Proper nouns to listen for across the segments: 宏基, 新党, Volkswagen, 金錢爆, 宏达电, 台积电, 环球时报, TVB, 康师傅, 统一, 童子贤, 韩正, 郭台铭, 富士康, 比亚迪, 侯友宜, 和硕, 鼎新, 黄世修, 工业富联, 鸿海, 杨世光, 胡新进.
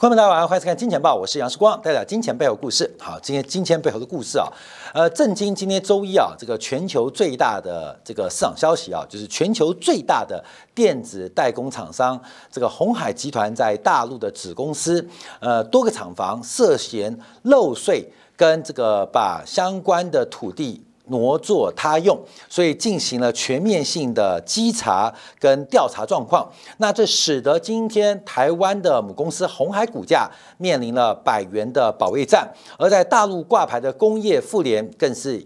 观众大家晚上好，欢迎收看《金钱报》，我是杨世光，带来金钱背后故事。好，今天金钱背后的故事啊，震惊今天周一啊，这个全球最大的这个市场消息啊，就是全球最大的电子代工厂商这个鸿海集团在大陆的子公司，多个厂房涉嫌漏税跟这个把相关的土地挪作他用，所以进行了全面性的稽查跟调查状况。那这使得今天台湾的母公司鸿海股价面临了100元的保卫战，而在大陆挂牌的工业富联更是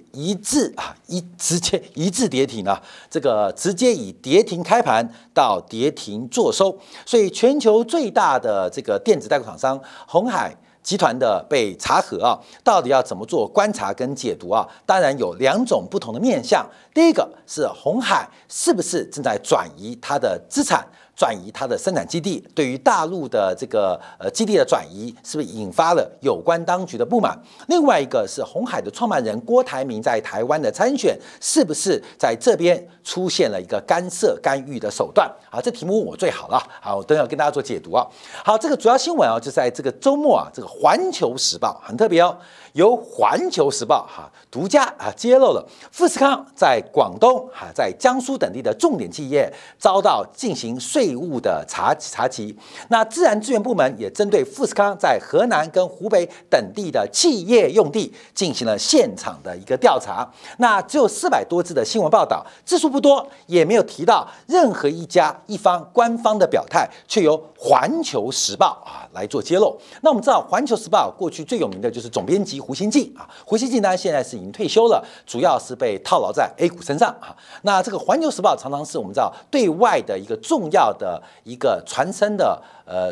直接跌停了，这个直接以跌停开盘到跌停作收。所以全球最大的这个电子代工厂商鸿海集团的被查核啊，到底要怎么做观察跟解读啊？当然有2种不同的面向。第一个是鸿海是不是正在转移它的资产，转移它的生产基地？对于大陆的这个基地的转移，是不是引发了有关当局的不满？另外一个是鸿海的创办人郭台铭在台湾的参选，是不是在这边出现了一个干涉干预的手段啊？这题目我最好了，好，我等会跟大家做解读啊。好，这个主要新闻啊，就在这个周末啊，这个《环球时报》很特别哦，由《环球时报》独家揭露了富士康在广东在江苏等地的重点企业遭到进行税务的查缉，那自然资源部门也针对富士康在河南跟湖北等地的企业用地进行了现场的一个调查。那只有400多字的新闻报道，字数不多，也没有提到任何一方官方的表态，却由《环球时报》来做揭露。那我们知道，《环球时报》过去最有名的就是总编辑胡新进啊，胡新进呢现在是已经退休了，主要是被套牢在 A 股身上啊。那这个《环球时报》常常是我们知道对外的一个重要的一个传声的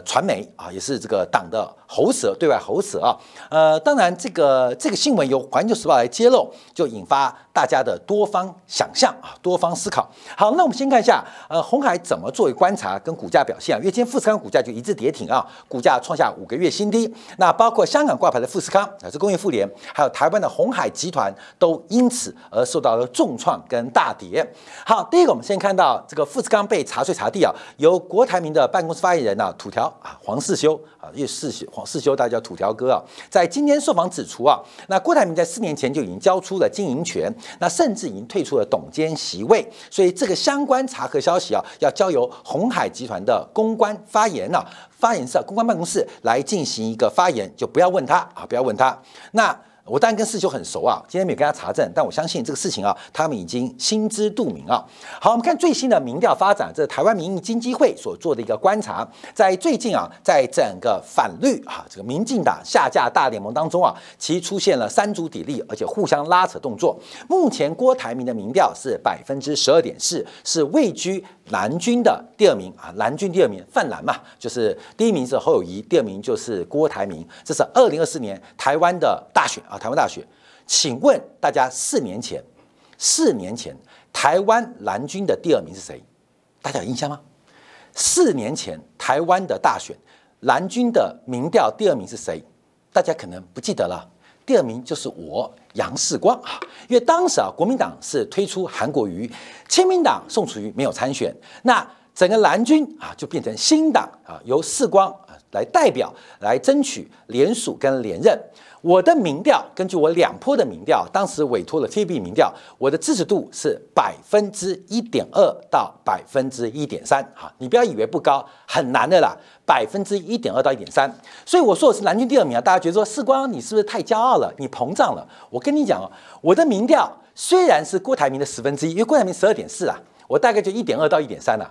传媒啊，也是这个党的喉舌，对外喉舌啊。当然这个新闻由《环球时报》来揭露，就引发大家的多方想象啊，多方思考。好，那我们先看一下鸿海怎么作为观察跟股价表现啊，因为今天富士康股价就一致跌停啊，股价创下5个月新低。那包括香港挂牌的富士康，乃至工业富联，还有台湾的鸿海集团，都因此而受到了重创跟大跌。好，第一个我们先看到这个富士康被查税查地啊，由郭台铭的办公室发言人啊，土条啊，黄世修啊，因为黄世修大家叫土条哥啊，在今天受访指出啊，那郭台铭在4年前就已经交出了经营权，那甚至已经退出了董监席位，所以这个相关查核消息啊，要交由鸿海集团的公关发言社公关办公室来进行一个发言，就不要问他啊，不要问他。那我当然跟世修很熟啊，今天没有跟他查证，但我相信这个事情啊，他们已经心知肚明啊。好，我们看最新的民调发展，这是台湾民意基金会所做的一个观察，在最近啊，在整个反绿啊这个民进党下架大联盟当中啊，其出现了3足砥砺，而且互相拉扯动作。目前郭台铭的民调是12.4%，是位居蓝军的第2名啊，蓝军第2名泛蓝嘛，就是第1名是侯友宜，第2名就是郭台铭。这是2024年台湾的大选啊。台湾大学，请问大家四年前台湾蓝军的第2名是谁？大家有印象吗？4年前台湾的大选，蓝军的民调第2名是谁？大家可能不记得了。第2名就是我杨世光啊，因为当时啊，国民党是推出韩国瑜，亲民党宋楚瑜没有参选，那整个蓝军啊就变成新党啊，由世光来代表来争取联署跟连任。我的民调，根据我2波的民调，当时委托了 TVB 民调，我的支持度是1.2% 到1.3%啊，你不要以为不高，很难的啦，1.2% 到1.3%。所以我说我是蓝军第2名啊，大家觉得说世光你是不是太骄傲了，你膨胀了？我跟你讲哦，我的民调虽然是郭台铭的1/10，因为郭台铭12.4啊，我大概就1.2到1.3啦，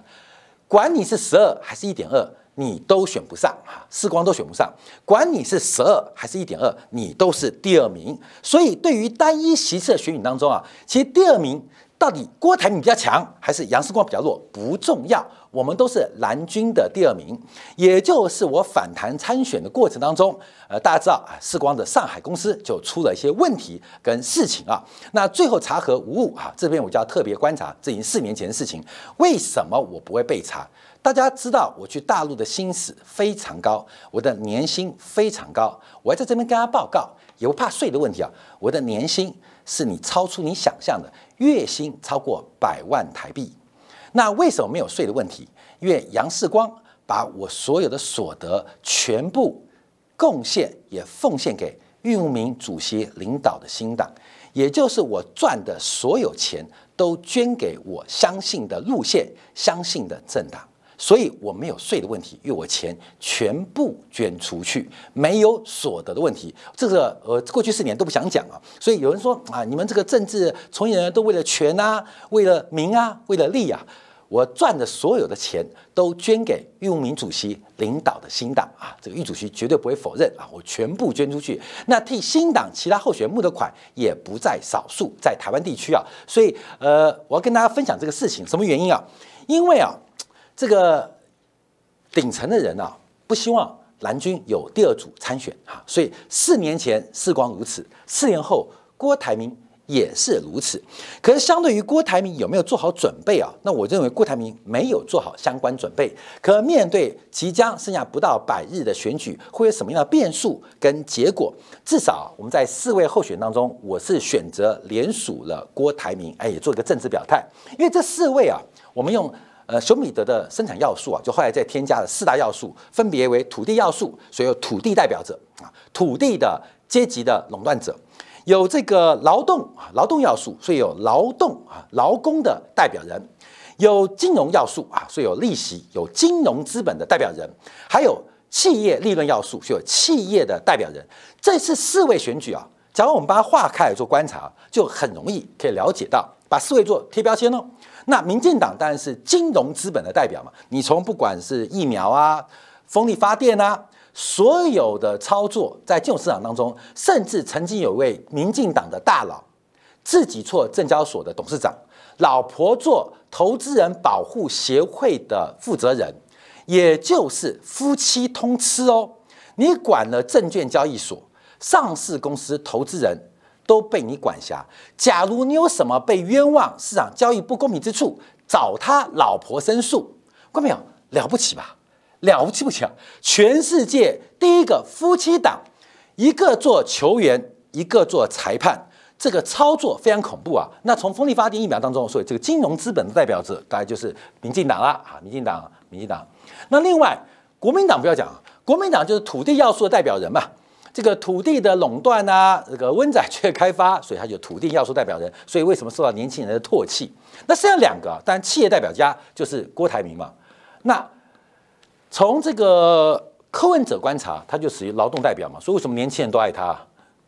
管你是12还是1.2。你都选不上啊，世光都选不上，管你是12还是1.2，你都是第2名。所以对于单一席次的选举当中啊，其实第2名到底郭台铭比较强还是杨世光比较弱不重要，我们都是蓝军的第2名。也就是我反弹参选的过程当中，大家知道啊，世光的上海公司就出了一些问题跟事情啊，那最后查核无误啊，这边我就要特别观察，这已经4年前的事情，为什么我不会被查？大家知道我去大陆的薪水非常高，我的年薪非常高，我还在这边跟他报告，也不怕税的问题啊。我的年薪是你超出你想象的，月薪超过100万台币。那为什么没有税的问题？因为杨世光把我所有的所得全部贡献也奉献给郁慕明主席领导的新党，也就是我赚的所有钱都捐给我相信的路线、相信的政党，所以我没有税的问题，因为我钱全部捐出去，没有所得的问题。这个过去4年都不想讲啊。所以有人说啊，你们这个政治从业人员都为了权啊、为了名啊、为了利啊。我赚的所有的钱都捐给郁慕明主席领导的新党啊，这个郁主席绝对不会否认啊，我全部捐出去，那替新党其他候选募的款也不在少数，在台湾地区啊，所以我要跟大家分享这个事情，什么原因啊？因为啊，这个顶层的人啊，不希望蓝军有第二组参选啊，所以4年前世光如此，4年后郭台铭也是如此，可是相对于郭台铭有没有做好准备啊？那我认为郭台铭没有做好相关准备。可面对即将剩下不到100日的选举，会有什么样的变数跟结果？至少我们在4位候选当中，我是选择联署了郭台铭，也做一个政治表态。因为这4位啊，我们用熊彼得的生产要素啊，就后来再添加了4大要素，分别为土地要素，所以有土地代表者啊，土地的阶级的垄断者。有这个劳动要素，所以有劳工的代表人；有金融要素啊，所以有利息，有金融资本的代表人；还有企业利润要素，所以有企业的代表人。这是4位选举啊，假如我们把它划开来做观察，就很容易可以了解到，把4位做贴标签哦。那民进党当然是金融资本的代表嘛，你从不管是疫苗啊、风力发电啊。所有的操作在金融市场当中，甚至曾经有一位民进党的大佬，自己做证交所的董事长，老婆做投资人保护协会的负责人，也就是夫妻通吃哦。你管了证券交易所、上市公司投资人都被你管辖。假如你有什么被冤枉、市场交易不公平之处，找他老婆申诉，观众朋友了不起吧？了不起不起啊！全世界第一个夫妻档，一个做球员，一个做裁判，这个操作非常恐怖啊！那从风力发电疫苗当中，所以这个金融资本的代表者，大概就是民进党啦啊！民进党。那另外，国民党不要讲，国民党就是土地要素的代表人嘛。这个土地的垄断啊，这个温宅区开发，所以它有土地要素代表人。所以为什么受到年轻人的唾弃？那剩下2个、啊，当然企业代表家就是郭台铭嘛。那从这个柯文哲观察，他就属于劳动代表嘛，所以为什么年轻人都爱他？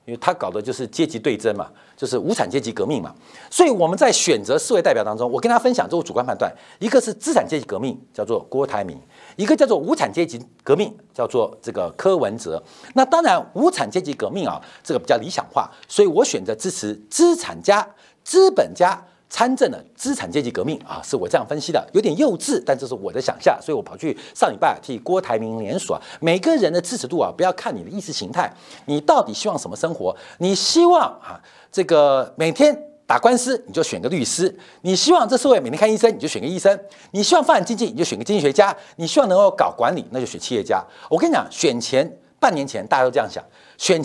因为他搞的就是阶级对争嘛，就是无产阶级革命嘛。所以我们在选择4位代表当中，我跟大家分享这种主观判断：一个是资产阶级革命，叫做郭台铭；一个叫做无产阶级革命，叫做这个柯文哲。那当然，无产阶级革命啊，这个比较理想化，所以我选择支持资产家、资本家。参政的资产阶级革命啊，是我这样分析的，有点幼稚，但这是我的想象，所以我跑去上礼拜替郭台铭联署啊。每个人的支持度啊，不要看你的意识形态，你到底希望什么生活？你希望啊，这个每天打官司你就选个律师；你希望这社会每天看医生，你就选个医生；你希望发展经济，你就选个经济学家；你希望能够搞管理，那就选企业家。我跟你讲，选前半年前大家都这样想，选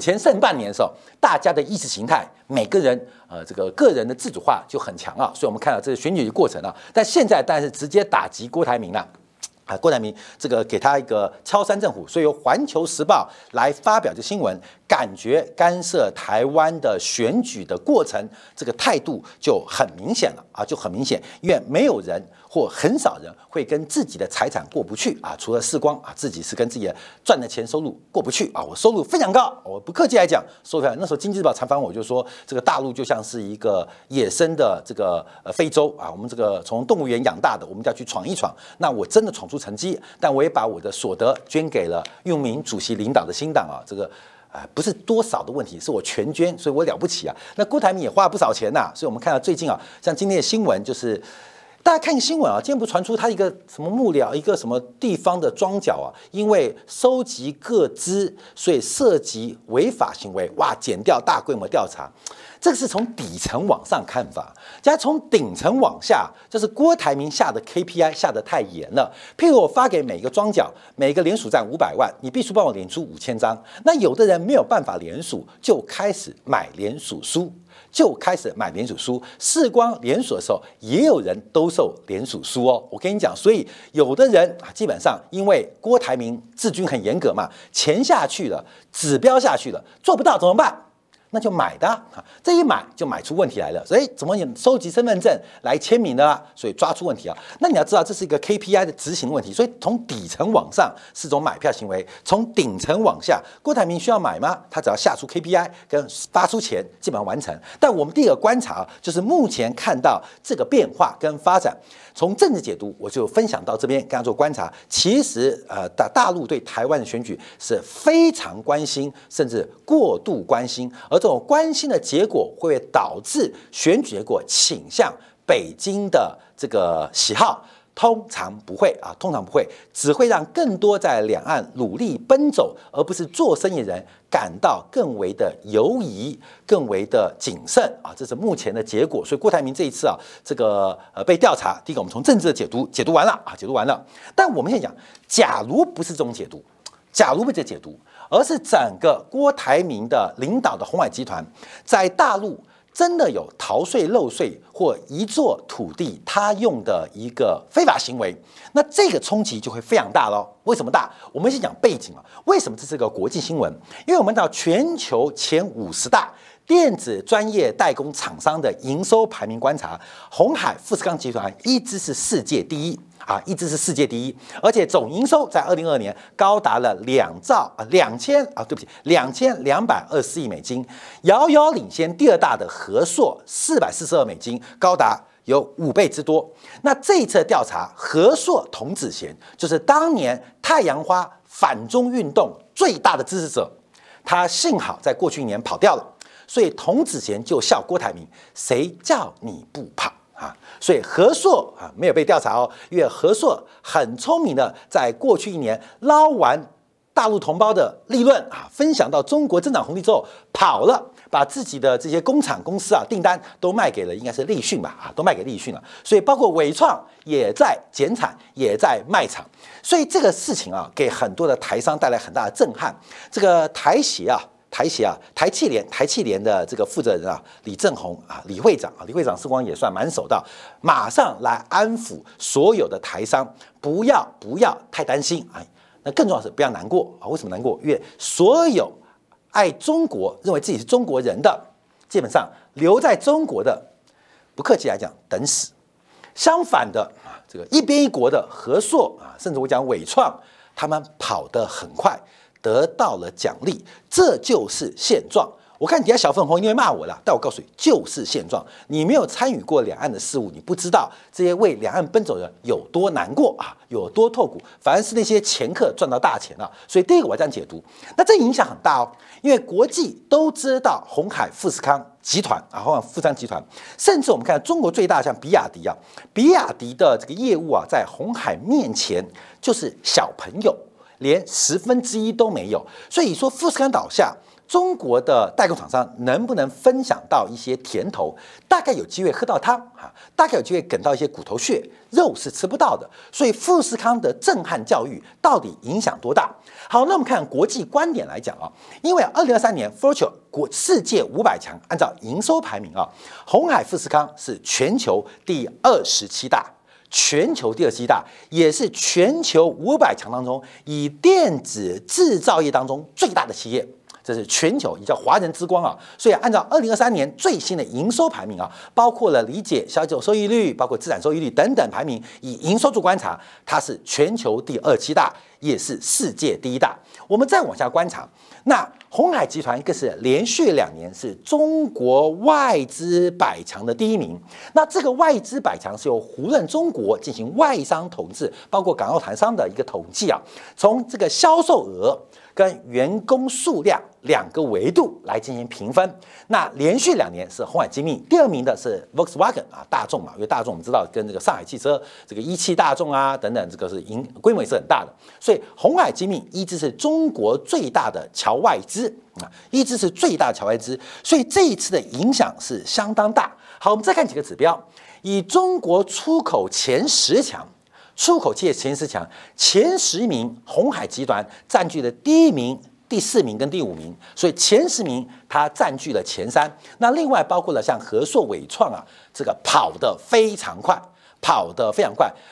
前剩半年的时候，大家的意识形态，每个人这个个人的自主化就很强啊，所以我们看到这个选举的过程啊，但现在当然是直接打击郭台铭了。郭台铭这个给他一个敲山震虎，所以由《环球时报》来发表这新闻，感觉干涉台湾的选举的过程，这个态度就很明显了啊，就很明显，因为没有人或很少人会跟自己的财产过不去啊，除了世光啊，自己是跟自己的赚的钱收入过不去啊，我收入非常高，我不客气来讲，收入那时候《经济日报》采访我就说，这个大陆就像是一个野生的这个非洲啊，我们这个从动物园养大的，我们就要去闯一闯，那我真的闯出成绩，但我也把我的所得捐给了郁慕明主席领导的新党啊，这个不是多少的问题，是我全捐，所以我了不起啊。那郭台铭也花了不少钱呐，所以我们看到最近啊，像今天的新闻就是，大家看新闻啊，今天不传出他一个什么幕僚，一个什么地方的庄脚啊，因为收集个资，所以涉及违法行为，哇，减掉大规模调查。这个是从底层往上看法，加从顶层往下，这是郭台铭下的 KPI 下得太严了。譬如我发给每个庄脚、每个联署站500万，你必须帮我联署5000张。那有的人没有办法联署，就开始买联署书。就开始买联署书。世光联署的时候，也有人兜售联署书哦。我跟你讲，所以有的人啊，基本上因为郭台铭治军很严格嘛，钱下去了，指标下去了，做不到怎么办？那就买的啊，这一买就买出问题来了。所以怎么收集身份证来签名的啊？所以抓出问题啊。那你要知道，这是一个 KPI 的执行问题。所以从底层往上是种买票行为，从顶层往下，郭台铭需要买吗？他只要下出 KPI 跟发出钱，基本上完成。但我们第二个观察啊，就是目前看到这个变化跟发展。从政治解读，我就分享到这边，跟大家做观察。其实大陆对台湾的选举是非常关心，甚至过度关心，而这种关心的结果会导致选举结果倾向北京的这个喜好，通常不会，只会让更多在两岸努力奔走，而不是做生意人感到更为的犹疑，更为的谨慎啊，这是目前的结果。所以郭台铭这一次啊，这个被调查，第一个我们从政治的解读完了。但我们现在讲，假如不是这种解读，假如不是这解读，而是整个郭台铭的领导的鸿海集团在大陆真的有逃税漏税或一座土地他用的一个非法行为，那这个冲击就会非常大咯。为什么大？我们先讲背景啊。为什么这是个国际新闻？因为我们到全球前50大电子专业代工厂商的营收排名观察，鸿海富士康集团一直是世界第一，而且总营收在2022年高达了2224亿美金，遥遥领先第二大的和硕442美金，高达有5倍之多。那这一次调查，和硕童子贤就是当年太阳花反中运动最大的支持者，他幸好在过去一年跑掉了，所以童子贤就笑郭台铭，谁叫你不跑啊？所以和硕啊没有被调查哦，因为和硕很聪明的，在过去一年捞完大陆同胞的利润啊，分享到中国增长红利之后跑了，把自己的这些工厂公司啊订单都卖给了，应该是立讯吧啊，都卖给立讯了。所以包括伟创也在减产，也在卖厂。所以这个事情啊，给很多的台商带来很大的震撼。这个台气联的这个负责人啊，李会长，世光也算蛮手到，马上来安抚所有的台商，不要太担心啊。那更重要的是不要难过啊！为什么难过？因为所有爱中国、认为自己是中国人的，基本上留在中国的，不客气来讲，等死。相反的啊，这个一边一国的和硕啊，甚至我讲伟创，他们跑得很快，得到了奖励，这就是现状。我看底下小粉红因为骂我了，但我告诉你，就是现状。你没有参与过两岸的事务，你不知道这些为两岸奔走的人有多难过啊，有多痛苦。反而是那些掮客赚到大钱了。所以第一个我这样解读，那这影响很大哦，因为国际都知道鸿海富士康集团啊，鸿海富士康集团，甚至我们看中国最大像比亚迪啊，比亚迪的这个业务啊，在鸿海面前就是小朋友，连1/10都没有。所以说富士康倒下，中国的代工厂商能不能分享到一些甜头？大概有机会喝到汤啊，大概有机会啃到一些骨头屑，肉是吃不到的。所以富士康的震撼教育到底影响多大？好，那我们看国际观点来讲啊，因为2023年 Fortune 世界500强按照营收排名啊，鸿海富士康是全球第27大。也是全球500强当中以电子制造业当中最大的企业。这是全球也叫华人之光啊，所以按照2023年最新的营收排名啊，包括了理解销售收益率、包括资产收益率等等排名，以营收做观察，它是全球第27大，也是世界第一大。我们再往下观察，那鸿海集团更是连续2年是中国外资100强的第1名。那这个外资100强是由胡润中国进行外商统治，包括港澳台商的一个统计啊，从这个销售额跟员工数量2个维度来进行评分。那连续2年是鸿海精密，第2名的是 Volkswagen 啊，大众嘛，因为大众我们知道跟这个上海汽车这个1汽大众啊等等，这个是规模也是很大的。所以鸿海精密一直是中国最大的侨外资啊，所以这一次的影响是相当大。好，我们再看几个指标，以中国出口前10强。出口企业前10强，前10名鸿海集团占据了第1名、第四名跟第五名，所以前十名它占据了前三。那另外包括了像和硕、伟创啊，这个跑得非常快。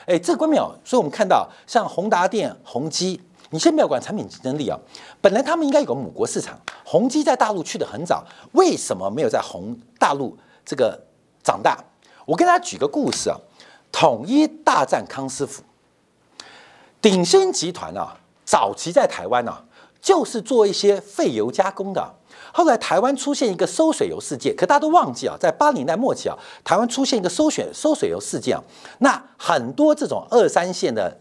哎，这关键哦，所以我们看到像宏达电、宏基，你先不要管产品竞争力哦，本来他们应该有个母国市场，宏基在大陆去的很早，为什么没有在大陆这个长大？我跟大家举个故事啊，统一大战康师傅，鼎新集团啊，早期在台湾啊，就是做一些废油加工的。后来台湾出现一个馊水油事件，可大家都忘记啊，在80年代末期啊，台湾出现一个馊水油事件啊，那很多这种二三线的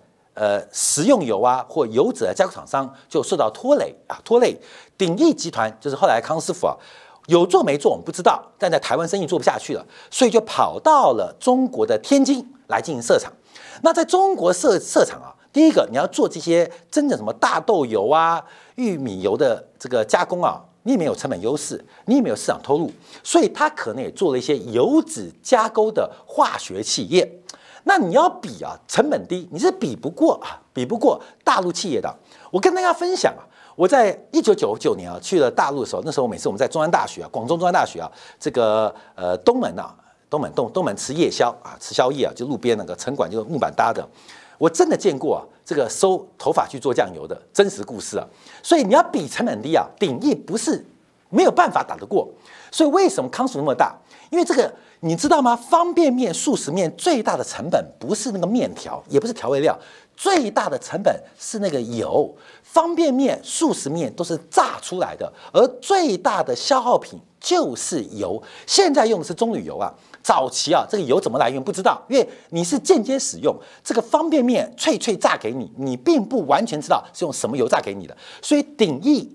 食用油啊或油脂的加工厂商就受到拖累。鼎益集团就是后来康师傅啊，有做没做我们不知道，但在台湾生意做不下去了，所以就跑到了中国的天津来进行设厂。那在中国设厂啊，第一个你要做这些真正什么大豆油啊、玉米油的这个加工啊，你也没有成本优势，你也没有市场投入，所以他可能也做了一些油脂加工的化学企业。那你要比啊，成本低，你是比不过大陆企业的。我跟大家分享啊，我在1999年啊去了大陆的时候，那时候我们在中山大学啊，广州中山大学啊，这个东门吃夜宵啊，吃宵夜啊，就路边那个城管就木板搭的。我真的见过啊，这个收头发去做酱油的真实故事啊，所以你要比成本低啊，鼎益不是没有办法打得过。所以为什么康师傅那么大？因为这个你知道吗？方便面、速食面最大的成本不是那个面条，也不是调味料，最大的成本是那个油。方便面、速食面都是炸出来的，而最大的消耗品就是油。现在用的是棕榈油啊。早期啊，这个油怎么来源不知道，因为你是间接使用这个方便面脆炸给你，你并不完全知道是用什么油炸给你的。所以鼎益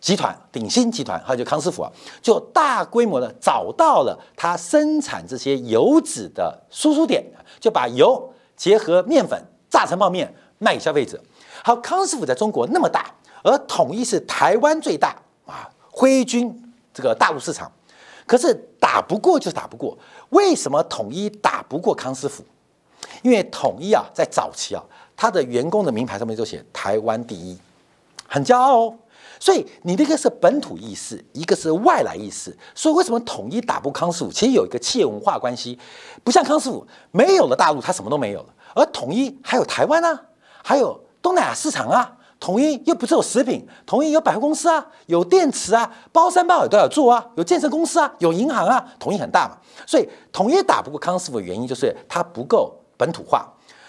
集团、鼎新集团还有就康师傅啊，就大规模的找到了它生产这些油脂的输出点，就把油结合面粉炸成泡面卖给消费者。好，康师傅在中国那么大，而统一是台湾最大啊，挥军这个大陆市场。可是打不过就是打不过，为什么统一打不过康师傅？因为统一啊，在早期啊，他的员工的名牌上面就写“台湾第一”，很骄傲哦。所以你这个是本土意识，一个是外来意识。所以为什么统一打不康师傅？其实有一个企业文化关系，不像康师傅没有了大陆，他什么都没有了，而统一还有台湾啊，还有东南亚市场啊。统一又不是有食品，统一有百货公司啊，有电池啊，包山包海都要做啊，有健身公司啊，有银行啊，统一很大嘛，所以统一打不过康师傅的原因就是它不够本土化。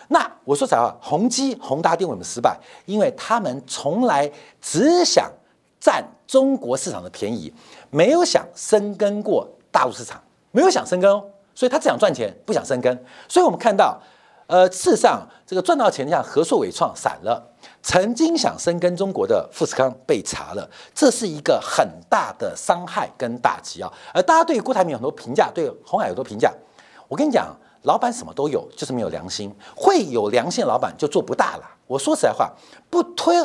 那我说实话，宏基、宏达电为什么失败？因为他们从来只想占中国市场的便宜，没有想深耕过大陆市场，没有想深耕，所以他只想赚钱，不想深耕。所以我们看到，事实上这个赚到钱像和硕、伟创散了。曾经想深耕中国的富士康被查了，这是一个很大的伤害跟打击啊！而大家对郭台铭有很多评价，对鸿海有很多评价。我跟你讲，老板什么都有，就是没有良心。会有良心的老板就做不大了。我说实在话，不推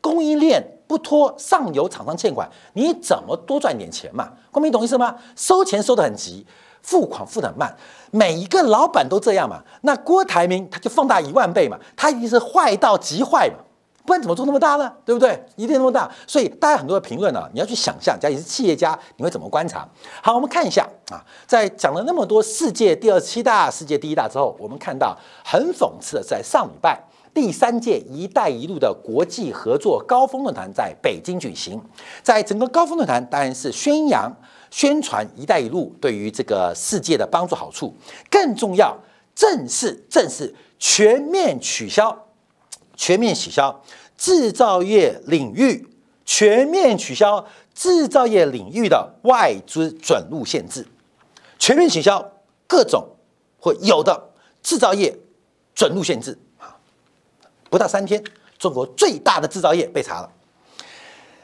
供应链，不拖上游厂商欠款，你怎么多赚点钱嘛？光明懂意思吗？收钱收得很急，付款付得很慢，每一个老板都这样嘛。那郭台铭他就放大1万倍嘛，他已经是坏到极坏嘛。不然怎么做那么大呢？对不对？一定那么大，所以大家很多的评论啊，你要去想象，假如你是企业家，你会怎么观察？好，我们看一下啊，在讲了那么多世界第27大、世界第1大之后，我们看到很讽刺的，在上礼拜第3届“一带一路”的国际合作高峰论坛在北京举行，在整个高峰论坛当然是宣传“一带一路”对于这个世界的帮助好处，更重要，正是全面取消制造业领域的外资准入限制，全面取消各种或有的制造业准入限制啊！不到3天，中国最大的制造业被查了。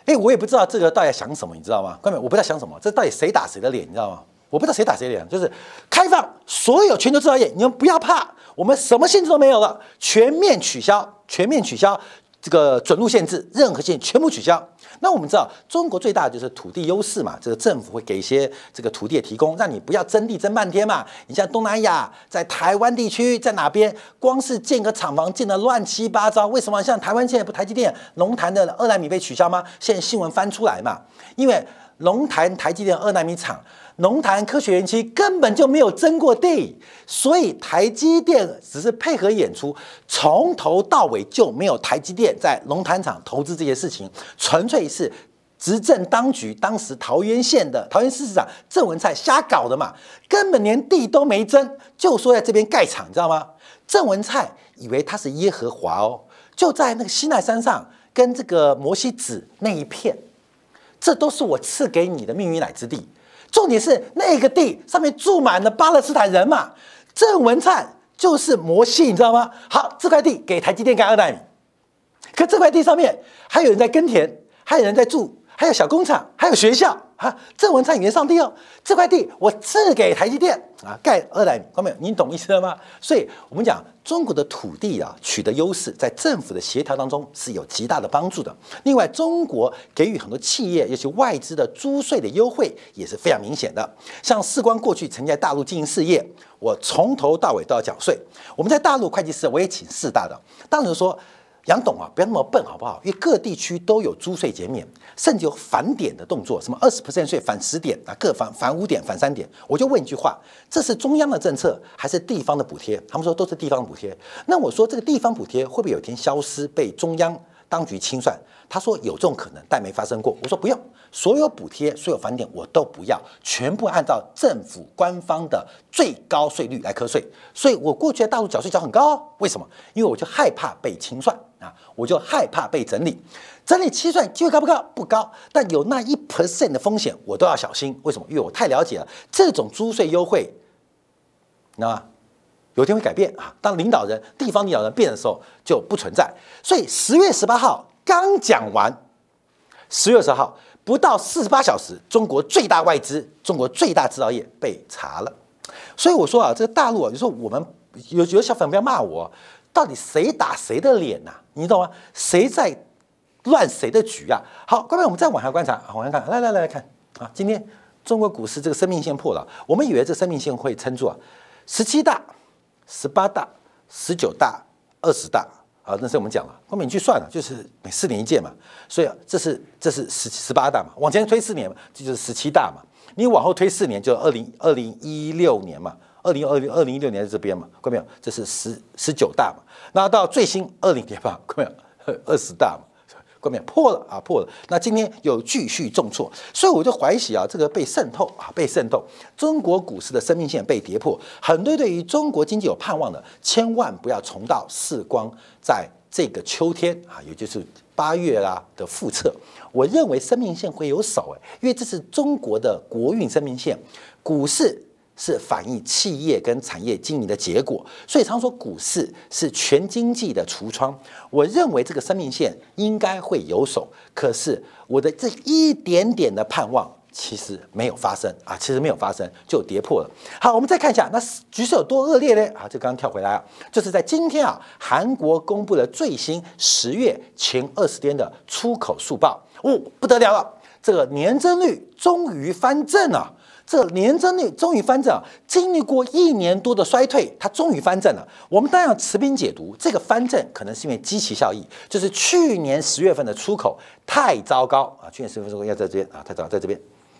哎，我也不知道这个到底想什么，你知道吗？关键我不知道想什么，这到底谁打谁的脸，你知道吗？我不知道谁打谁脸，就是开放所有全球制造业，你们不要怕，我们什么限制都没有了，全面取消这个准入限制，任何限制全部取消。那我们知道，中国最大的就是土地优势嘛，这个政府会给一些这个土地的提供，让你不要争地争半天嘛。你像东南亚，在台湾地区，在哪边，光是建个厂房建得乱七八糟，为什么？像台湾现在不台积电、龙潭的2奈米被取消吗？现在新闻翻出来嘛，因为龙潭台积电2奈米厂，龙潭科学园区根本就没有争过地，所以台积电只是配合演出，从头到尾就没有台积电在龙潭厂投资这些事情，纯粹是执政当局当时桃园县的桃园市市长郑文灿瞎搞的嘛，根本连地都没争，就说在这边盖厂，你知道吗？郑文灿以为他是耶和华哦，就在那个西奈山上跟这个摩西指那一片，这都是我赐给你的命运乃之地。重点是那个地上面住满了巴勒斯坦人嘛，郑文灿就是摩西，你知道吗？好，这块地给台积电盖2奈米，可这块地上面还有人在耕田，还有人在住，还有小工厂，还有学校啊！郑文灿以为上帝哦，这块地我赐给台积电啊，盖2奈米，看到没有？你懂意思了吗？所以我们讲中国的土地啊，取得优势，在政府的协调当中是有极大的帮助的。另外，中国给予很多企业，尤其外资的租税的优惠也是非常明显的。像世光过去曾经在大陆经营事业，我从头到尾都要缴税。我们在大陆会计师我也请四大的，当然说。杨董啊，不要那么笨好不好？因为各地区都有租税减免，甚至有返点的动作，什么20% 税返10点啊，各返5点、返3点。我就问一句话：这是中央的政策还是地方的补贴？他们说都是地方补贴。那我说这个地方补贴会不会有一天消失，被中央当局清算？他说有这种可能，但没发生过。我说不用，所有补贴、所有返点我都不要，全部按照政府官方的最高税率来课税。所以我过去在大陆缴税缴很高哦，为什么？因为我就害怕被清算。啊，我就害怕被整理清算机会高不高？不高，但有那1% 的风险，我都要小心。为什么？因为我太了解了这种租税优惠，你知道吗？有一天会改变啊！当领导人、地方领导人变的时候，就不存在。所以10月18号刚讲完，10月20号不到48小时，中国最大外资、中国最大制造业被查了。所以我说啊，这个大陆啊，你说我们有小粉不要骂我。到底谁打谁的脸呐、啊？你懂吗？谁在乱谁的局啊？好，各位，我们再往下观察，往下看，来看啊！今天中国股市这个生命线破了，我们以为这生命线会撑住啊，17大、18大、19大、20大啊，那是我们讲了，后面你去算了，就是每4年一届嘛，所以这是18大嘛，往前推4年嘛，这就是17大嘛，你往后推4年就2016年嘛。2016年在这边嘛，看到没有？这是19大嘛，那到最新20年吧，看到没有？20大嘛，看到没有？破了。那今天有继续重挫，所以我就怀疑啊，这个被渗透，中国股市的生命线被跌破，很多对于中国经济有盼望的，千万不要重蹈世光在这个秋天啊，也就是8月啦的复测。我认为生命线会有手，因为这是中国的国运生命线，股市。是反映企业跟产业经营的结果，所以常说股市是全经济的橱窗。我认为这个生命线应该会有手，可是我的这一点点的盼望其实没有发生啊，就跌破了。好，我们再看一下，那局势有多恶劣呢？啊，这刚跳回来啊，就是在今天啊，韩国公布了最新10月前20天的出口速报，哦，不得了了，这个年增率终于翻正了。这年增率终于翻正了，经历过1年多的衰退，它终于翻正了。我们当然要持平解读，这个翻正可能是因为基期效益，就是去年10月份的出口太糟糕啊，去年10月份出口要在这边啊，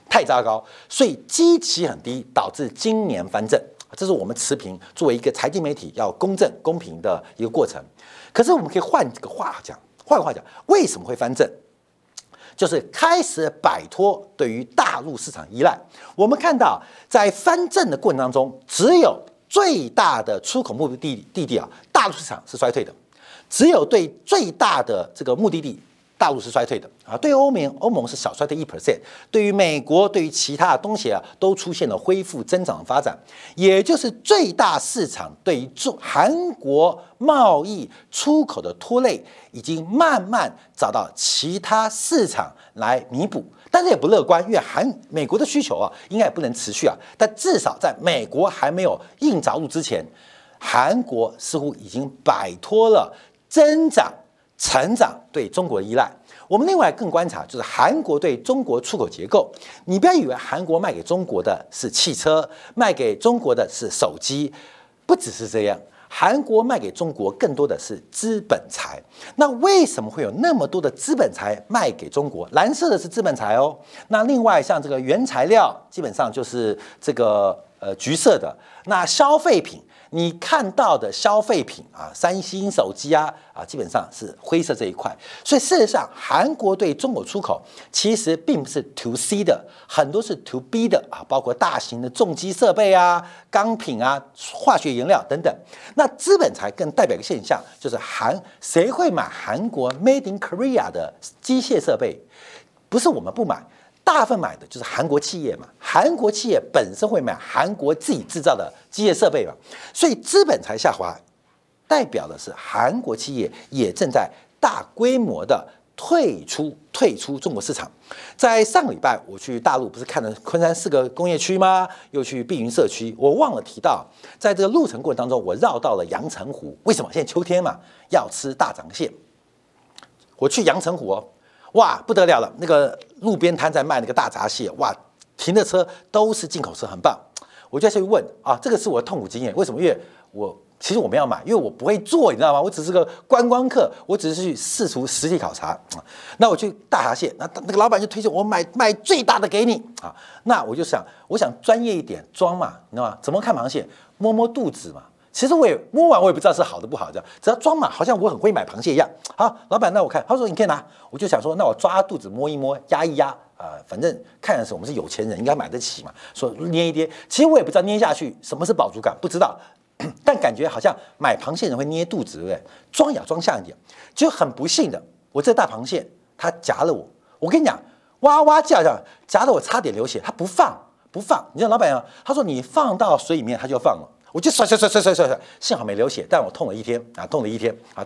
太糟糕，所以基期很低，导致今年翻正。这是我们持平作为一个财经媒体要公正公平的一个过程。可是我们可以换个话讲，为什么会翻正？就是开始摆脱对于大陆市场依赖。我们看到，在翻正的过程当中，只有最大的出口目的地啊，大陆市场是衰退的；只有对最大的这个目的地，大陆是衰退的啊。对欧盟是小衰退1%，对于美国，对于其他的东西啊，都出现了恢复增长的发展。也就是最大市场对于韩国贸易出口的拖累，已经慢慢找到其他市场来弥补，但是也不乐观，因为美国的需求啊，应该也不能持续啊。但至少在美国还没有硬着陆之前，韩国似乎已经摆脱了增长成长对中国的依赖。我们另外更观察就是韩国对中国出口结构，你不要以为韩国卖给中国的是汽车，卖给中国的是手机，不只是这样。韩国卖给中国更多的是资本财，那为什么会有那么多的资本财卖给中国？蓝色的是资本财哦。那另外像这个原材料，基本上就是这个橘色的。那消费品，你看到的消费品啊，3星手机啊，基本上是灰色这一块。所以事实上，韩国对中国出口其实并不是 to C 的，很多是 to B 的啊，包括大型的重机设备啊、钢品啊、化学原料等等。那资本财更代表一个现象，就是谁会买韩国 Made in Korea 的机械设备？不是我们不买，大部分买的就是韩国企业嘛。韩国企业本身会买韩国自己制造的机械设备嘛，所以资本财下滑，代表的是韩国企业也正在大规模的退出中国市场。在上个礼拜我去大陆，不是看了昆山4个工业区吗？又去碧云社区，我忘了提到，在这个路程过程当中，我绕到了阳澄湖。为什么？现在秋天嘛，要吃大闸蟹。我去阳澄湖哦，哇，不得了了！那个路边摊在卖那个大闸蟹，哇，停的车都是进口车，很棒。我就去问啊，这个是我的痛苦经验，为什么？因为其实我们要买，因为我不会做，你知道吗？我只是个观光客，我只是去试图实地考察。那我去大闸蟹，那个老板就推荐我买最大的给你啊。那我就想，我想专业一点装嘛，你知道吗？怎么看螃蟹？摸摸肚子嘛。其实我也摸完，我也不知道是好的不好的，只要装嘛，好像我很会买螃蟹一样。好，老板，那我看，他说你可以拿，我就想说，那我抓肚子摸一摸，压一压，反正看的是我们是有钱人，应该买得起嘛。说捏一捏，其实我也不知道捏下去什么是饱足感，不知道，但感觉好像买螃蟹人会捏肚子，对不对？装呀装像一点，就很不幸的，我这大螃蟹它夹了我，我跟你讲，哇哇叫，夹得我差点流血，它不放，你知道老板讲，他说你放到水里面，它就放了。我就甩，幸好没流血，但我痛了一天啊！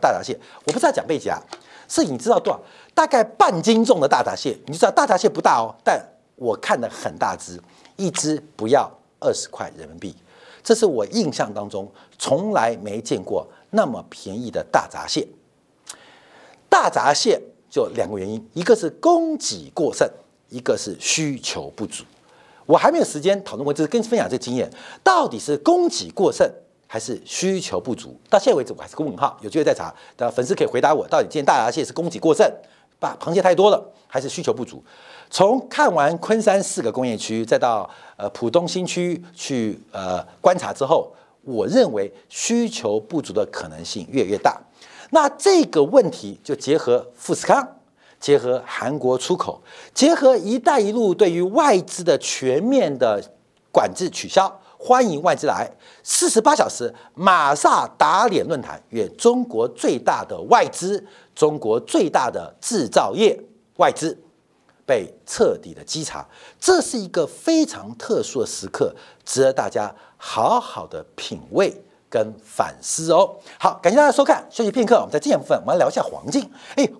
大闸蟹，我不知道讲被夹，是你知道多少？大概半斤重的大闸蟹，你知道大闸蟹不大哦，但我看得很大只，一只不要20块人民币，这是我印象当中从来没见过那么便宜的大闸蟹。大闸蟹就2个原因，一个是供给过剩，一个是需求不足。我还没有时间讨论过，就是跟分享这个经验，到底是供给过剩还是需求不足？到现在为止我还是个问号，有机会再查。那粉丝可以回答我，到底今天大闸蟹是供给过剩，把螃蟹太多了，还是需求不足？从看完昆山4个工业区，再到浦东新区去观察之后，我认为需求不足的可能性越来越大。那这个问题就结合富士康，结合韩国出口，结合一带一路对于外资的全面的管制取消，欢迎外资来，48小时马上打脸论坛，约中国最大的外资，中国最大的制造业外资被彻底的稽查。这是一个非常特殊的时刻，值得大家好好的品味跟反思哦。好，感谢大家收看，休息片刻，我们在今天部分我们来聊一下黄金。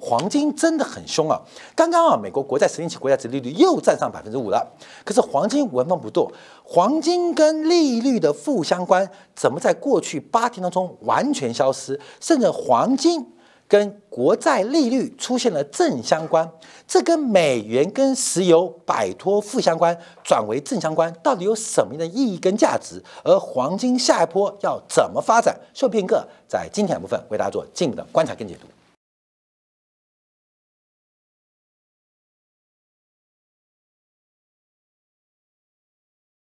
黄金真的很凶啊！刚刚啊，美国国债10年期国债殖利率又站上 5% 了，可是黄金纹风不动。黄金跟利率的负相关怎么在过去8天当中完全消失，甚至黄金跟国债利率出现了正相关？这跟美元跟石油摆脱负相关转为正相关，到底有什么样的意义跟价值？而黄金下一波要怎么发展？休息片刻，在今天的部分为大家做进一步的观察跟解读。